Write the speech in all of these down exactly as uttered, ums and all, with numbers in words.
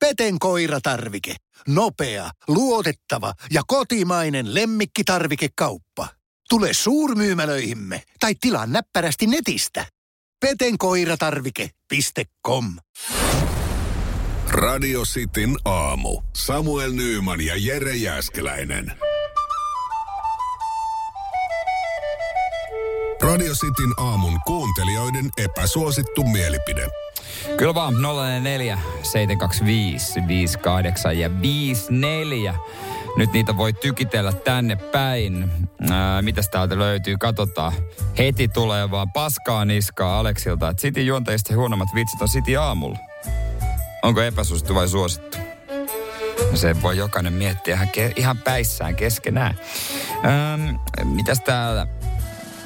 Peten Koiratarvike. Nopea, luotettava ja kotimainen lemmikkitarvikekauppa. Tule suurmyymälöihimme tai tilaa näppärästi netistä. peten koiratarvike piste com Radio Cityn aamu. Samuel Nyyman ja Jere Jääskeläinen. Radio Cityn aamun kuuntelijoiden epäsuosittu mielipide. Kyllä vaan nolla neljä seitsemän kaksi viisi viisi kahdeksan ja viisi neljä. Nyt niitä voi tykitellä tänne päin. Ää, mitäs täältä löytyy? Katsotaan. Heti tulee vaan paskaa niskaa Aleksilta, että City juontajista huonommat vitsit on City aamulla. Onko epäsuosittu vai suosittu? No se voi jokainen miettiä ihan, ke- ihan päissään keskenään. Ää, mitäs täällä?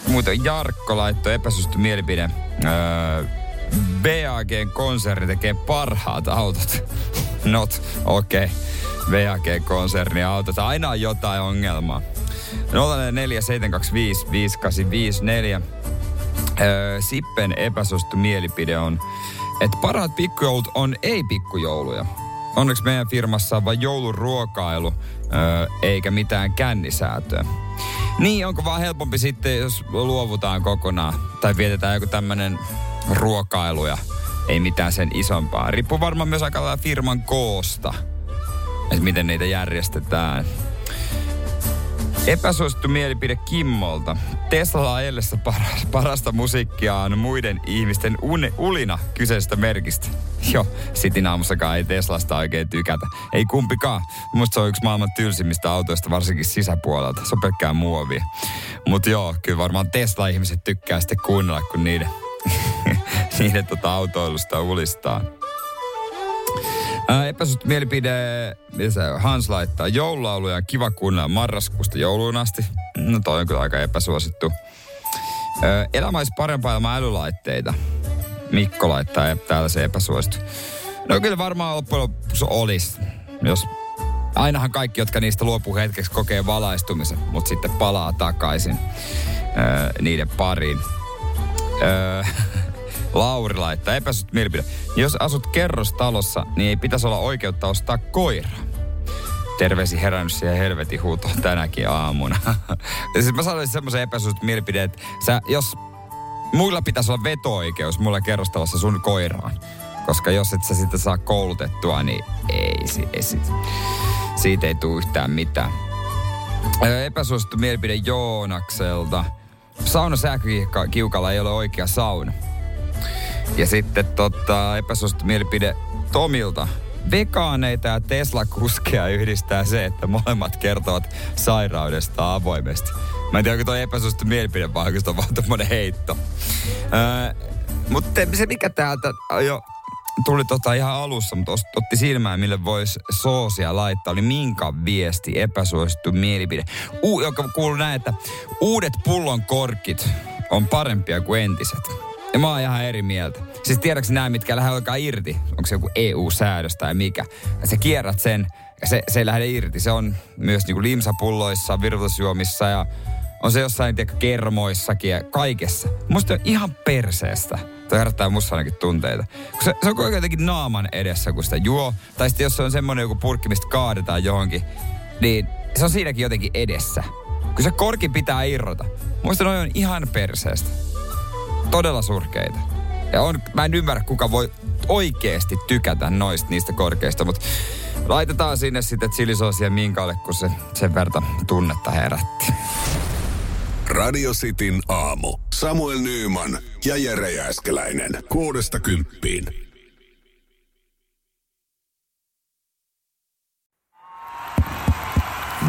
Muuten Jarkko laittoi epäsuosittu mielipide. Ää, V A G-konserni tekee parhaat autot. Not, okei. Okay. V A G-konserni autot. Aina on jotain ongelmaa. nolla neljä seitsemän kaksi viisi viisi kahdeksan viisi neljä. Öö, Sippen epäsuosittu mielipide on, että parhaat pikkujoulut on ei-pikkujouluja. Onneksi meidän firmassa on vain jouluruokailu, öö, eikä mitään kännisäätöä. Niin, onko vaan helpompi sitten, jos luovutaan kokonaan tai vietetään joku tämmönen ruokailuja, ei mitään sen isompaa. Riippuu varmaan myös aika lailla firman koosta, että miten niitä järjestetään. Epäsuosittu mielipide Kimmolta. Tesla ajellessa parasta, parasta musiikkiaan muiden ihmisten une, ulina kyseisestä merkistä. Joo, Cityn aamussakaan ei Teslasta oikein tykätä. Ei kumpikaan. Musta se on yksi maailman tylsimmistä autoista, varsinkin sisäpuolelta. Se on pelkkää muovia. Mut joo, kyllä varmaan Tesla-ihmiset tykkää sitten kuunnella, kun niiden niiden tota autoilusta ulistaan. Ää, epäsuosittu mielipide, Hans laittaa, joululauluja on kiva kuunnella marraskuusta jouluun asti. No toi on kyllä aika epäsuosittu. Ää, elämä olisi parempaa ilman älylaitteita. Mikko laittaa täällä se epäsuosittu. No kyllä varmaan loppujen lopuksi olisi. Jos, ainahan kaikki, jotka niistä luopuu hetkeksi, kokee valaistumisen, mutta sitten palaa takaisin ää, niiden pariin. Öö, Lauri laittaa epäsuosittu mielipide. Jos asut kerrostalossa, niin ei pitäisi olla oikeutta ostaa koiraa. Terveisi herännyt siihen helvetin huutoon tänäkin aamuna. Siis mä sanoisin semmoisen epäsuosittu mielipide, että sä, jos muilla pitäisi olla veto-oikeus mulla kerrostalossa sun koiraan. Koska jos et sä sitä saa koulutettua, niin ei, ei siitä ei tule yhtään mitään. Öö, epäsuosittu mielipide Joonakselta. Sauna sähkökiukalla ei ole oikea sauna. Ja sitten tota, epäsuosittu mielipide Tomilta. Vegaaneita ja Tesla-kuskeja yhdistää se, että molemmat kertovat sairaudesta avoimesti. Mä en tiedä, onko toi epäsuosittu mielipide, vaan onko vaan tommonen heitto. Öö, mutta se mikä täältä jo tuli tota ihan alussa, mutta otti silmään, mille voisi soosia laittaa, oli minkä viesti epäsuosittu mielipide, U, joka kuului näin, että uudet pullon korkit on parempia kuin entiset. Ja mä oon ihan eri mieltä. Siis tiedätkö nämä, mitkä lähde alkaa irti? Onko se joku E U-säädös tai mikä? Ja sä kierrät sen, ja se, se ei lähde irti. Se on myös niinku limsapulloissa, virvoitusjuomissa ja on se jossain tiedä, kermoissakin ja kaikessa. Musta on ihan perseestä. Toi herättää musta ainakin tunteita. Kun se, se on oikein jotenkin naaman edessä, kun sitä juo. Tai sitten jos se on semmoinen joku purkki, mistä kaadetaan johonkin, niin se on siinäkin jotenkin edessä. Kun se korki pitää irrota. Musta noi on ihan perseestä. Todella surkeita. Ja on, mä en ymmärrä, kuka voi oikeesti tykätä noista niistä korkeista, mutta laitetaan sinne sitten chilisoosia minkälle, kun se sen verta tunnetta herätti. Radio Cityn aamu. Samuel Nyyman ja Jere Jääskeläinen. Kuudesta kymppiin.